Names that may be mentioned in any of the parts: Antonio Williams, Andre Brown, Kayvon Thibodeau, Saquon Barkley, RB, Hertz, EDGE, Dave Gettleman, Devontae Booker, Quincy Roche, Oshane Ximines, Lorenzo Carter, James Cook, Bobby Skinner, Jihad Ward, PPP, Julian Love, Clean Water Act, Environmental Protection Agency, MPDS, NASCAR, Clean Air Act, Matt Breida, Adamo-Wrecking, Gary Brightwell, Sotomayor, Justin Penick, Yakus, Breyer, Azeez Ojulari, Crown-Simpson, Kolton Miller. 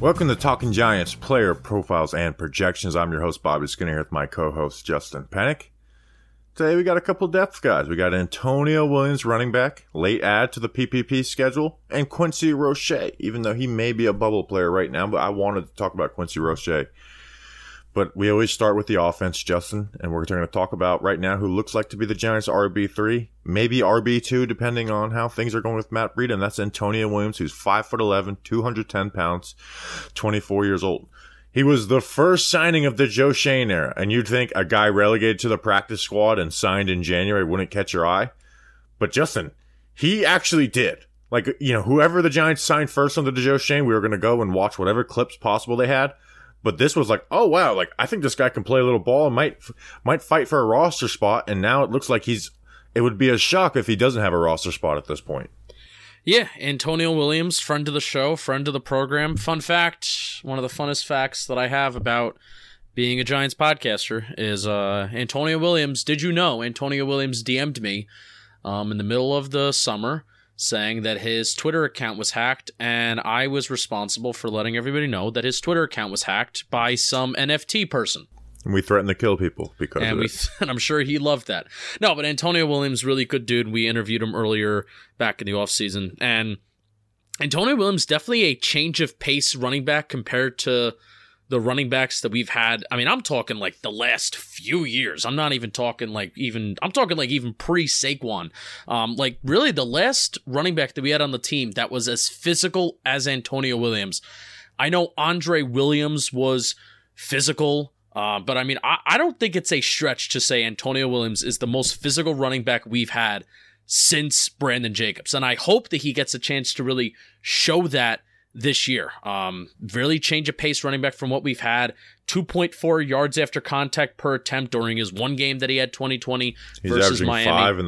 Welcome to Talking Giants Player Profiles and Projections. I'm your host, Bobby Skinner, here with my co-host, Justin Penick. Today we got a couple depth guys. We got Antonio Williams, running back, late add to the PPP schedule, and Quincy Roche, even though he may be a bubble player right now, but I wanted to talk about Quincy Roche. But we always start with the offense, Justin, and we're going to talk about right now who looks like to be the Giants' RB3, maybe RB2, depending on how things are going with Matt Breida, and that's Antonio Williams, who's 5'11", 210 pounds, 24 years old. He was the first signing of the Joe Schoen era, and you'd think a guy relegated to the practice squad and signed in January wouldn't catch your eye. But Justin, he actually did. Like, you know, whoever the Giants signed first under the Joe Schoen, we were going to go and watch whatever clips possible they had. But this was like, oh, wow, like, I think this guy can play a little ball and might fight for a roster spot. And now it looks like it would be a shock if he doesn't have a roster spot at this point. Yeah, Antonio Williams, friend of the show, friend of the program. Fun fact, one of the funnest facts that I have about being a Giants podcaster is Antonio Williams. Did you know Antonio Williams DM'd me in the middle of the summer saying that his Twitter account was hacked, and I was responsible for letting everybody know that his Twitter account was hacked by some NFT person. And we threatened to kill people because of it. And I'm sure he loved that. No, but Antonio Williams, really good dude. We interviewed him earlier back in the offseason. And Antonio Williams, definitely a change of pace running back compared to the running backs that we've had. I mean, I'm talking like the last few years. I'm not even talking like even pre-Saquon. Like really the last running back that we had on the team that was as physical as Antonio Williams. I know Andre Williams was physical. But I mean, I don't think it's a stretch to say Antonio Williams is the most physical running back we've had since Brandon Jacobs. And I hope that he gets a chance to really show that this year. Really change of pace running back from what we've had. 2.4 yards after contact per attempt during his one game that he had 2020 versus Miami. He's averaging 5 in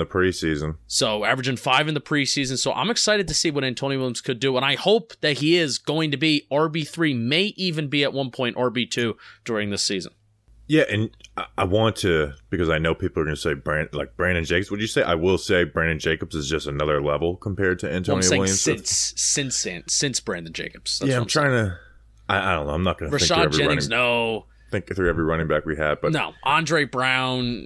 the preseason. So I'm excited to see what Antonio Williams could do. And I hope that he is going to be RB3, may even be at one point RB2 during this season. Yeah, and I want to, because I know people are going to say Brandon Jacobs. Would you say? I will say Brandon Jacobs is just another level compared to Antonio Williams. Since Brandon Jacobs. That's I'm trying to. I don't know. I'm not going to think through every Jennings, think through every running back we had, but no. Andre Brown,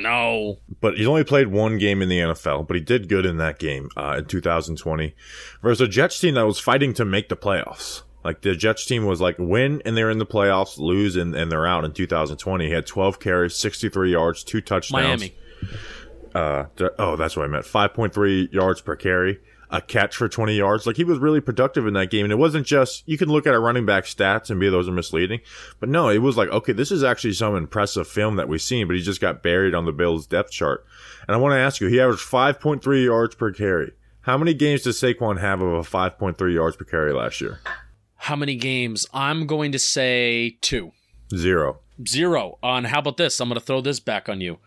no. But he's only played one game in the NFL, but he did good in that game in 2020 versus a Jets team that was fighting to make the playoffs. Like, the Jets team was like, win, and they're in the playoffs, lose, and they're out in 2020. He had 12 carries, 63 yards, 2 touchdowns. Miami. That's what I meant. 5.3 yards per carry, a catch for 20 yards. Like, he was really productive in that game. And it wasn't just, you can look at a running back stats and be those are misleading. But no, it was like, okay, this is actually some impressive film that we've seen, but he just got buried on the Bills' depth chart. And I want to ask you, he averaged 5.3 yards per carry. How many games does Saquon have of a 5.3 yards per carry last year? How many games? I'm going to say 2. 0. And how about this? I'm going to throw this back on you.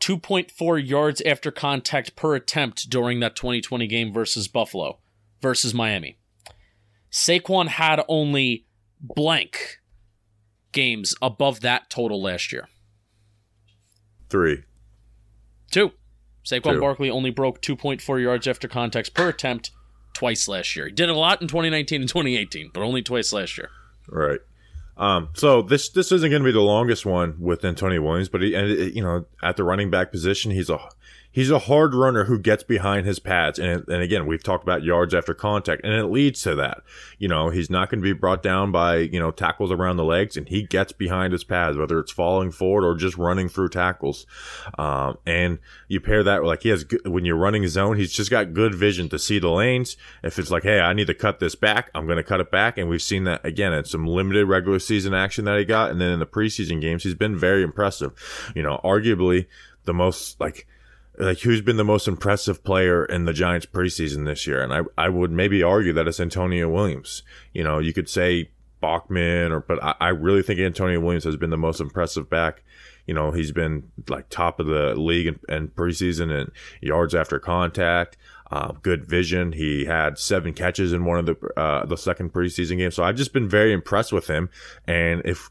2.4 yards after contact per attempt during that 2020 game versus Miami. Saquon had only blank games above that total last year. 2. Saquon Barkley only broke 2.4 yards after contact per attempt twice last year. He did a lot in 2019 and 2018, but only twice last year. Right. So this isn't going to be the longest one with Antonio Williams, but at the running back position, he's a hard runner who gets behind his pads, and again, we've talked about yards after contact, and it leads to that. You know, he's not going to be brought down by tackles around the legs, and he gets behind his pads, whether it's falling forward or just running through tackles. And you pair that with, like, he has good, when you're running zone, he's just got good vision to see the lanes. If it's like, hey, I need to cut this back, I'm going to cut it back, and we've seen that again at some limited regular season action that he got, and then in the preseason games, he's been very impressive. You know, arguably the most like who's been the most impressive player in the Giants preseason this year? And I would maybe argue that it's Antonio Williams. You know, you could say Bachman, but I really think Antonio Williams has been the most impressive back. You know, he's been like top of the league in preseason and yards after contact. Good vision. He had 7 catches in one of the second preseason game. So I've just been very impressed with him. And if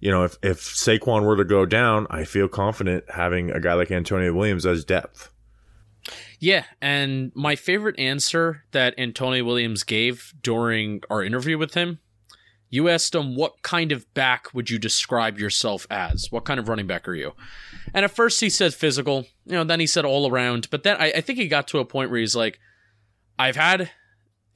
Saquon were to go down, I feel confident having a guy like Antonio Williams as depth. Yeah, and my favorite answer that Antonio Williams gave during our interview with him You asked him, what kind of back would you describe yourself as? What kind of running back are you? And at first he said physical, you know, then he said all around. But then I think he got to a point where he's like, I've had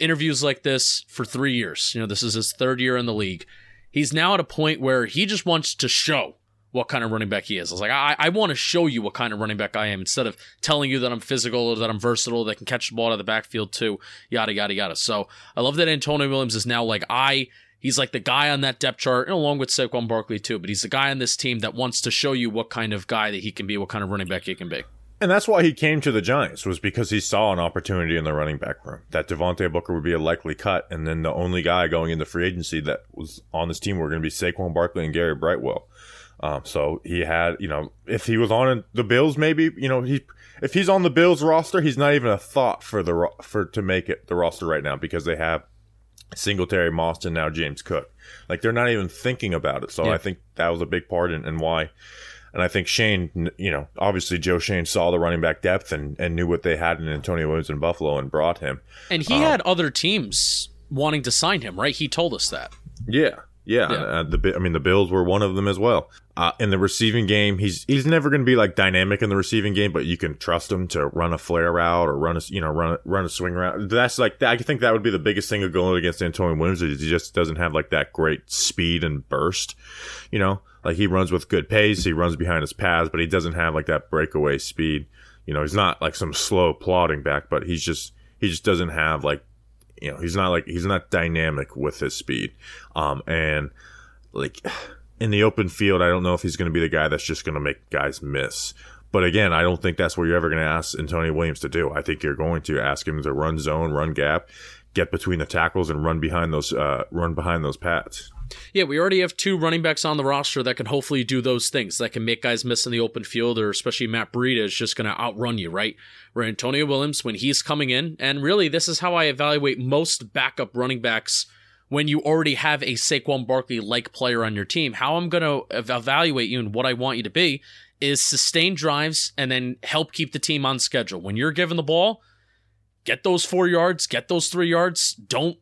interviews like this for 3 years. You know, this is his third year in the league. He's now at a point where he just wants to show what kind of running back he is. I was like, I want to show you what kind of running back I am instead of telling you that I'm physical or that I'm versatile, that I can catch the ball out of the backfield too, yada, yada, yada. So I love that Antonio Williams is now like, he's like the guy on that depth chart, and along with Saquon Barkley too, but he's the guy on this team that wants to show you what kind of guy that he can be, what kind of running back he can be. And that's why he came to the Giants, was because he saw an opportunity in the running back room, that Devontae Booker would be a likely cut, and then the only guy going into free agency that was on this team were going to be Saquon Barkley and Gary Brightwell. So he had, you know, if he was on the Bills, maybe, you know, if he's on the Bills roster, he's not even a thought to make it the roster right now, because they have Singletary, Moss, and now James Cook. Like, they're not even thinking about it. So yeah. I think that was a big part in why. And I think Shane, you know, obviously Joe Schoen saw the running back depth and knew what they had in Antonio Williams in Buffalo and brought him. And he had other teams wanting to sign him, right? He told us that. Yeah. The Bills were one of them as well. In the receiving game, he's never going to be like dynamic in the receiving game, but you can trust him to run a flare route or run a swing route. That's like, I think that would be the biggest thing of going against Antonio Williams, is he just doesn't have like that great speed and burst. You know, like he runs with good pace, he runs behind his pads, but he doesn't have like that breakaway speed. You know, he's not like some slow plodding back, but he just doesn't have like, you know, he's not dynamic with his speed. And like, in the open field, I don't know if he's going to be the guy that's just going to make guys miss. But again, I don't think that's what you're ever going to ask Antonio Williams to do. I think you're going to ask him to run zone, run gap, get between the tackles, and run behind those pads. Yeah, we already have two running backs on the roster that can hopefully do those things, that can make guys miss in the open field, or especially Matt Breida is just going to outrun you, right? Where Antonio Williams, when he's coming in, and really this is how I evaluate most backup running backs. When you already have a Saquon Barkley-like player on your team, how I'm going to evaluate you and what I want you to be is sustain drives and then help keep the team on schedule. When you're given the ball, get those 4 yards, get those 3 yards. Don't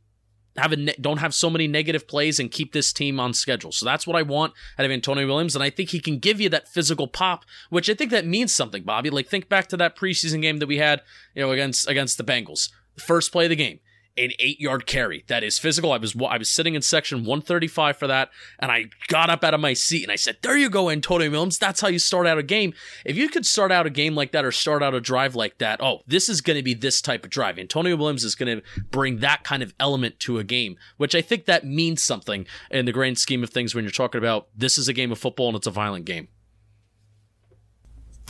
have so many negative plays and keep this team on schedule. So that's what I want out of Antonio Williams, and I think he can give you that physical pop, which I think that means something, Bobby. Like, think back to that preseason game that we had, you know, against the Bengals. The first play of the game, an 8-yard carry. That is physical. I was sitting in section 135 for that, and I got up out of my seat, and I said, there you go, Antonio Williams. That's how you start out a game. If you could start out a game like that or start out a drive like that, oh, this is going to be this type of drive. Antonio Williams is going to bring that kind of element to a game, which I think that means something in the grand scheme of things when you're talking about this is a game of football and it's a violent game.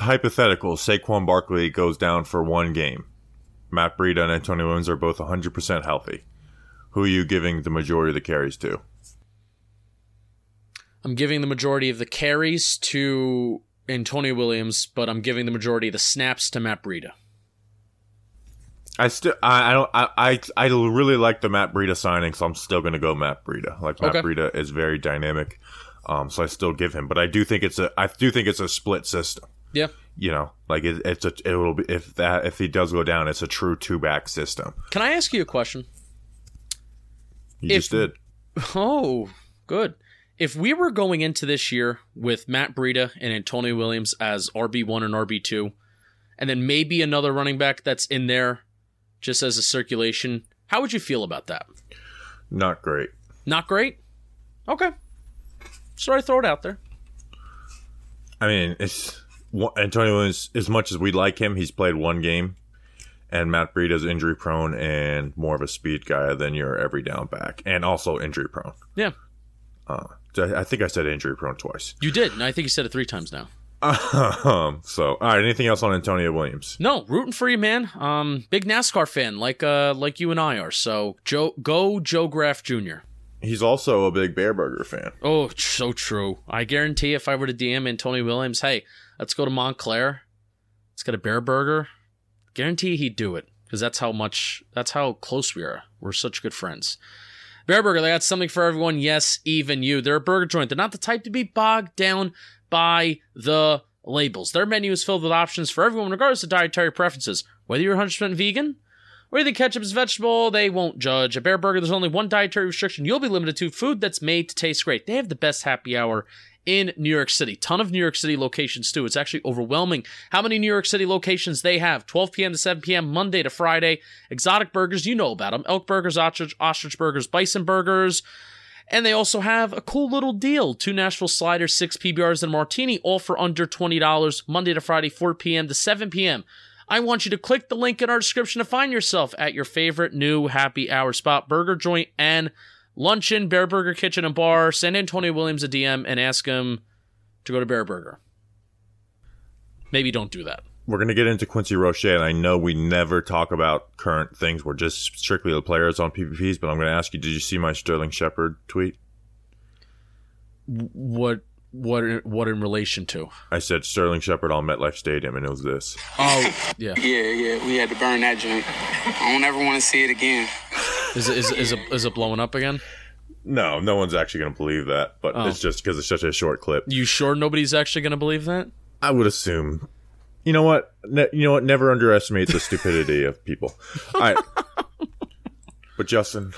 Hypothetical, Saquon Barkley goes down for one game. Matt Breida and Antonio Williams are both 100% healthy. Who are you giving the majority of the carries to? I'm giving the majority of the carries to Antonio Williams, but I'm giving the majority of the snaps to Matt Breida. I really like the Matt Breida signing, so I'm still going to go Matt Breida. Like, Matt Breida is very dynamic, so I still give him. But I do think it's a split system. Yeah. You know, like it will be if he does go down, it's a true two-back system. Can I ask you a question? You just did. Oh, good. If we were going into this year with Matt Breida and Antonio Williams as RB1 and RB2, and then maybe another running back that's in there just as a circulation, how would you feel about that? Not great. Not great? Okay. Sorry, throw it out there. I mean, it's... Antonio Williams, as much as we like him, he's played one game, and Matt Breida is injury prone and more of a speed guy than your every down back, and also injury prone. Yeah. I think I said injury prone twice. You did, and I think you said it 3 times now. So, all right, anything else on Antonio Williams? No, rooting for you, man. Big NASCAR fan, like you and I are. So, Joe Graff Jr. He's also a big Bareburger fan. Oh, so true. I guarantee if I were to DM Antonio Williams, hey, let's go to Montclair, let's get a Bareburger, guarantee he'd do it, because that's how close we are. We're such good friends. Bareburger, they got something for everyone. Yes, even you. They're a burger joint. They're not the type to be bogged down by the labels. Their menu is filled with options for everyone, regardless of dietary preferences. Whether you're 100% vegan Where the ketchup is vegetable, they won't judge. At Bareburger, there's only one dietary restriction you'll be limited to: food that's made to taste great. They have the best happy hour in New York City. Ton of New York City locations, too. It's actually overwhelming how many New York City locations they have. 12 p.m. to 7 p.m., Monday to Friday. Exotic burgers, you know about them. Elk burgers, ostrich burgers, bison burgers. And they also have a cool little deal. 2 Nashville sliders, 6 PBRs, and a martini, all for under $20, Monday to Friday, 4 p.m. to 7 p.m. I want you to click the link in our description to find yourself at your favorite new happy hour spot, burger joint, and luncheon. Bareburger Kitchen and Bar. Send Antonio Williams a DM and ask him to go to Bareburger. Maybe don't do that. We're going to get into Quincy Roche, and I know we never talk about current things. We're just strictly the players on PPPs, but I'm going to ask you, did you see my Sterling Shepard tweet? What in relation to? I said Sterling Shepard on MetLife Stadium, and it was this. Oh, yeah. Yeah, we had to burn that joint. I don't ever want to see it again. Is it blowing up again? No, no one's actually going to believe that, but It's just because it's such a short clip. You sure nobody's actually going to believe that? I would assume. You know what? You know what? Never underestimate the stupidity of people. All right. But Justin,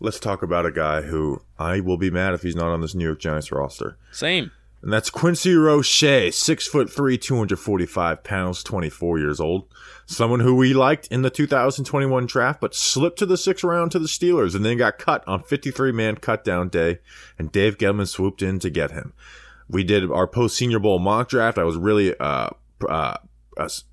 let's talk about a guy who I will be mad if he's not on this New York Giants roster. Same. And that's Quincy Roche, 6'3", 245 pounds, 24 years old. Someone who we liked in the 2021 draft, but slipped to the sixth round to the Steelers and then got cut on 53-man cutdown day, and Dave Gettleman swooped in to get him. We did our post-Senior Bowl mock draft. I was really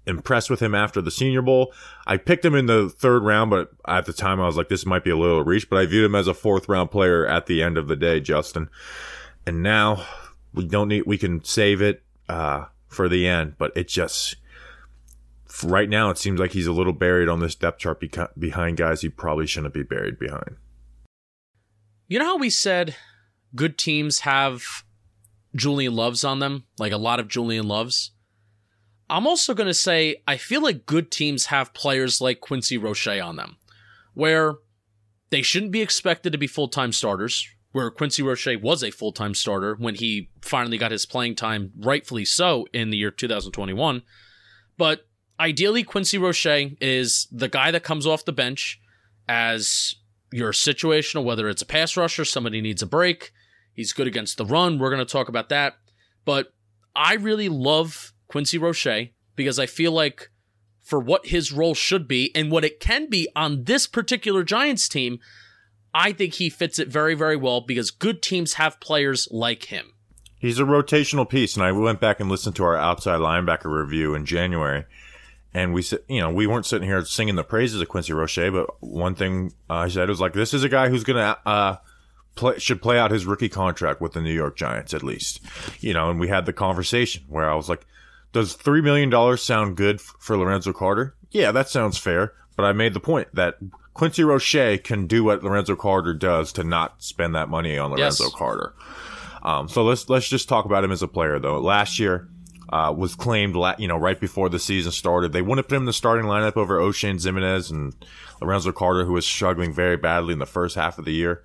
impressed with him after the Senior Bowl. I picked him in the third round, but at the time I was like, this might be a little reach, but I viewed him as a fourth-round player at the end of the day, Justin. And now we can save it for the end, but it just right now it seems like he's a little buried on this depth chart behind guys he probably shouldn't be buried behind. You know how we said good teams have Julian Loves on them, like a lot of Julian Loves? I'm also going to say I feel like good teams have players like Quincy Roche on them, where they shouldn't be expected to be full-time starters, where Quincy Roche was a full-time starter when he finally got his playing time, rightfully so, in the year 2021. But ideally, Quincy Roche is the guy that comes off the bench as your situational, whether it's a pass rusher, somebody needs a break, he's good against the run. We're going to talk about that. But I really love Quincy Roche, because I feel like for what his role should be and what it can be on this particular Giants team, I think he fits it very, very well, because good teams have players like him. He's a rotational piece, and I went back and listened to our outside linebacker review in January, and we said, you know, we weren't sitting here singing the praises of Quincy Roche, but one thing I said was like, this is a guy who's going to should play out his rookie contract with the New York Giants at least, you know. And we had the conversation where I was like, does $3 million sound good for Lorenzo Carter? Yeah, that sounds fair. But I made the point that Quincy Roche can do what Lorenzo Carter does to not spend that money on Lorenzo Carter. So let's just talk about him as a player, though. Last year was claimed, right before the season started. They wouldn't put him in the starting lineup over Oshane Ximines and Lorenzo Carter, who was struggling very badly in the first half of the year.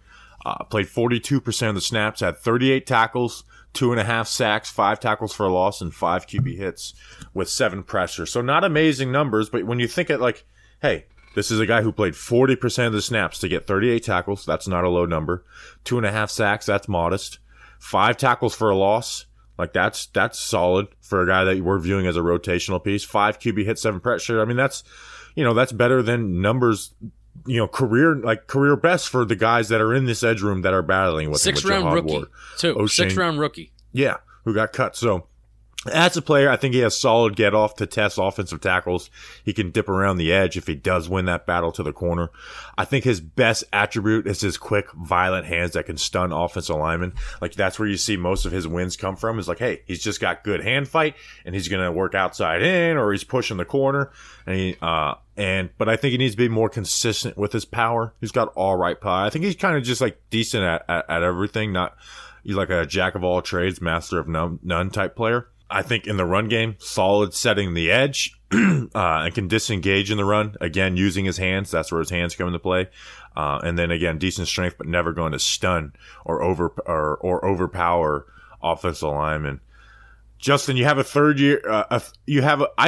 Played 42% of the snaps, had 38 tackles, 2.5 sacks, 5 tackles for a loss, and 5 QB hits with 7 pressures. So not amazing numbers, but when you think it like, hey, this is a guy who played 40% of the snaps to get 38 tackles. That's not a low number. 2.5 sacks, that's modest. 5 tackles for a loss, like that's solid for a guy that we're viewing as a rotational piece. 5 QB hits, 7 pressure. I mean, that's better than numbers. You know, career best for the guys that are in this edge room that are battling with him. Six round rookie. Yeah, who got cut. So as a player, I think he has solid get off to test offensive tackles. He can dip around the edge if he does win that battle to the corner. I think his best attribute is his quick, violent hands that can stun offensive linemen. Like, that's where you see most of his wins come from. Is like, hey, he's just got good hand fight, and he's going to work outside in, or he's pushing the corner. And but I think he needs to be more consistent with his power. He's got all right power. I think he's kind of just like decent at everything. He's like a jack of all trades, master of none type player. I think in the run game, solid setting the edge and can disengage in the run. Again, using his hands. That's where his hands come into play. And then, again, decent strength, but never going to stun or overpower offensive linemen. Justin, you have a third year. I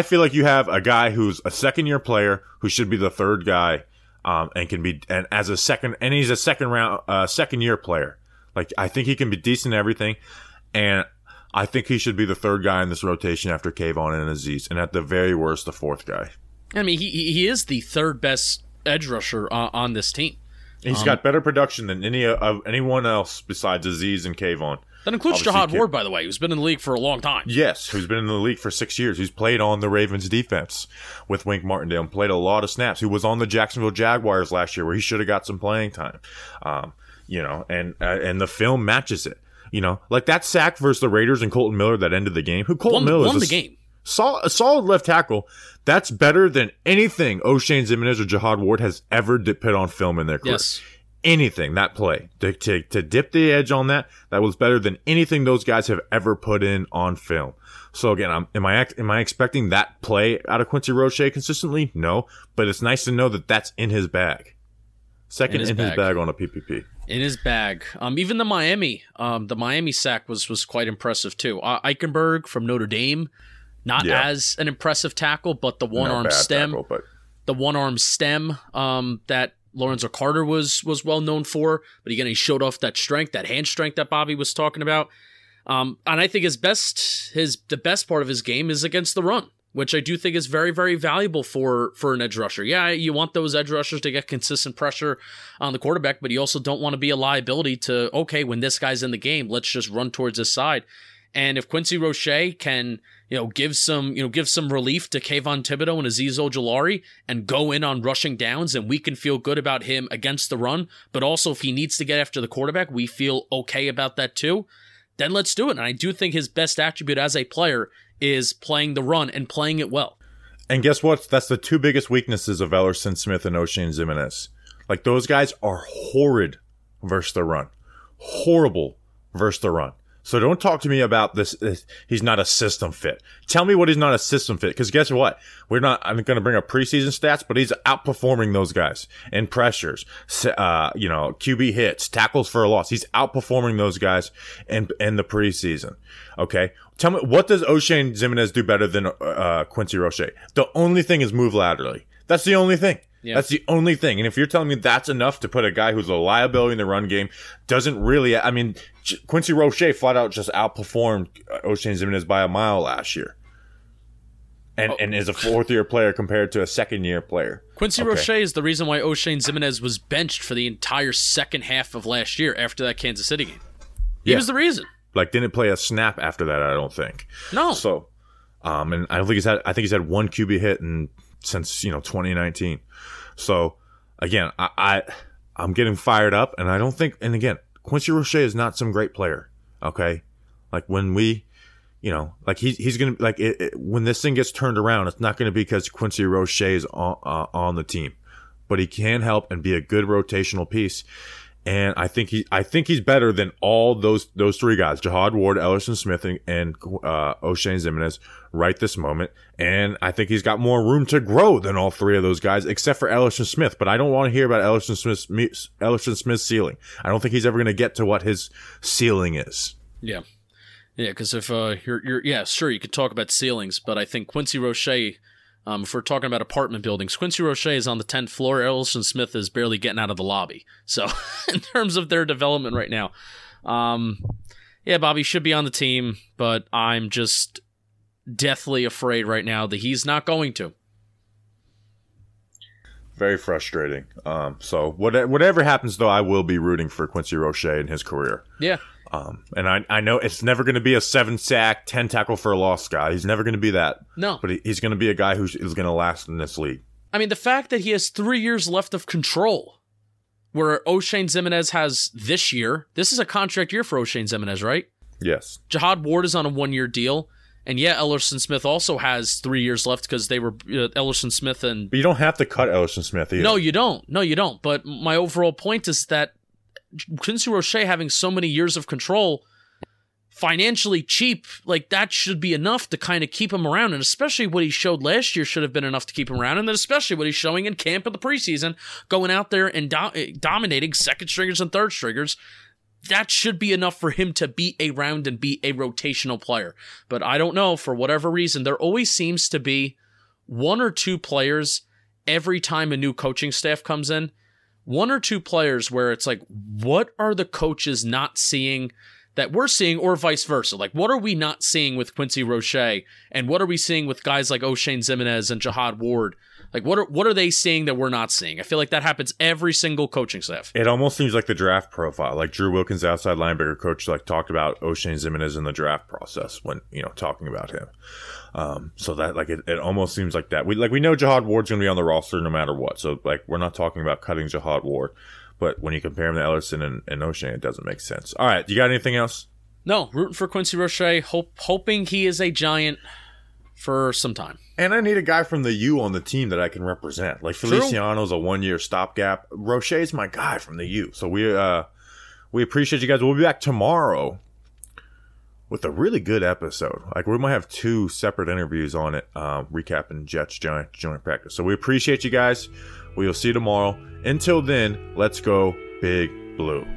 feel like you have a guy who's a second year player who should be the third guy, and can be, and as a second, and he's a second round, second year player. Like, I think he can be decent at everything, and I think he should be the third guy in this rotation after Kayvon and Azeez, and at the very worst, the fourth guy. I mean, he is the third best edge rusher on this team. He's got better production than anyone else besides Azeez and Kayvon. That includes Jihad Ward, by the way, who's been in the league for a long time. Yes, who's been in the league for 6 years, who's played on the Ravens defense with Wink Martindale and played a lot of snaps, who was on the Jacksonville Jaguars last year where he should have got some playing time. And the film matches it. You know, like that sack versus the Raiders and Kolton Miller that ended the game. Kolton Miller won the game. A solid left tackle. That's better than anything Oshane Ximines or Jihad Ward has ever put on film in their career. Yes. Anything, that play. To dip the edge on that was better than anything those guys have ever put in on film. So again, am I expecting that play out of Quincy Roche consistently? No, but it's nice to know that that's in his bag. His bag on a PPP. In his bag. Even the Miami sack was quite impressive too. Eichenberg from Notre Dame. Not as an impressive tackle, but the one-arm stem. That Lorenzo Carter was well known for. But again, he showed off that strength, that hand strength that Bobby was talking about. And I think the best part of his game is against the run, which I do think is very, very valuable for an edge rusher. Yeah, you want those edge rushers to get consistent pressure on the quarterback, but you also don't want to be a liability to, okay, when this guy's in the game, let's just run towards his side. And if Quincy Roche can, give some relief to Kayvon Thibodeau and Azeez Ojulari and go in on rushing downs, and we can feel good about him against the run, but also if he needs to get after the quarterback, we feel okay about that too, then let's do it. And I do think his best attribute as a player is playing the run and playing it well. And guess what? That's the two biggest weaknesses of Elerson Smith and Oshane Ximines. Like, those guys are horrid versus the run. Horrible versus the run. So don't talk to me about this. He's not a system fit. Tell me what he's not a system fit. Because guess what? I'm going to bring up preseason stats, but he's outperforming those guys in pressures, QB hits, tackles for a loss. He's outperforming those guys in the preseason. Okay. Tell me, what does Oshane Ximines do better than Quincy Roche? The only thing is move laterally. That's the only thing. Yeah. That's the only thing. And if you're telling me that's enough to put a guy who's a liability in the run game, Quincy Roche flat out just outperformed Oshane Ximines by a mile last year. And is a fourth-year player compared to a second-year player. Quincy Roche is the reason why Oshane Ximines was benched for the entire second half of last year after that Kansas City game. He was the reason. Like, didn't play a snap after that, I don't think. No. So, and I think he's had one QB hit since 2019. So again, I'm getting fired up, and I don't think, and again, Quincy Roche is not some great player. Okay, like when we, like he's gonna, like when this thing gets turned around, it's not gonna be because Quincy Roche is on the team, but he can help and be a good rotational piece. And I think he's better than all those three guys, Jihad Ward, Elerson Smith, and Oshane Ximines right this moment. And I think he's got more room to grow than all three of those guys, except for Elerson Smith. But I don't want to hear about Elerson Smith's ceiling. I don't think he's ever going to get to what his ceiling is. Yeah. Yeah, because if sure, you could talk about ceilings, but I think Quincy Roche... if we're talking about apartment buildings, Quincy Roche is on the 10th floor. Elerson Smith is barely getting out of the lobby. So in terms of their development right now, Bobby should be on the team, but I'm just deathly afraid right now that he's not going to. Very frustrating. So whatever happens, though, I will be rooting for Quincy Roche in his career. Yeah. And I know it's never going to be a 7-sack, 10-tackle for a loss guy. He's never going to be that. No. But he's going to be a guy who is going to last in this league. I mean, the fact that he has 3 years left of control, where Oshane Ximines has this year. This is a contract year for Oshane Ximines, right? Yes. Jihad Ward is on a 1-year deal. And yeah, Elerson Smith also has 3 years left because they were Elerson Smith and... But you don't have to cut Elerson Smith either. No, you don't. But my overall point is that Quincy Roche having so many years of control, financially cheap, like that should be enough to kind of keep him around. And especially what he showed last year should have been enough to keep him around. And then especially what he's showing in camp in the preseason, going out there and dominating second stringers and third stringers. that should be enough for him to be a round and be a rotational player. But I don't know, for whatever reason, there always seems to be one or two players every time a new coaching staff comes in, one or two players where it's like, what are the coaches not seeing that we're seeing, or vice versa? Like, what are we not seeing with Quincy Roche, and what are we seeing with guys like Oshane Ximines and Jihad Ward? Like, what are they seeing that we're not seeing? I feel like that happens every single coaching staff. It almost seems like the draft profile. Like, Drew Wilkins, outside linebacker coach, like, talked about Oshane Ximines in the draft process when, you know, talking about him. So that, like, it almost seems like that. We know Jihad Ward's going to be on the roster no matter what. So, like, we're not talking about cutting Jihad Ward. But when you compare him to Elerson and Oshane, it doesn't make sense. All right, you got anything else? No, rooting for Quincy Roche, hoping he is a Giant for some time. And I need a guy from the U on the team that I can represent. Like, Feliciano's a one-year stopgap. Roche's my guy from the U. So we appreciate you guys. We'll be back tomorrow with a really good episode. Like, we might have two separate interviews on it, recapping Jets Giants joint practice. So we appreciate you guys. We'll see you tomorrow. Until then, let's go Big Blue.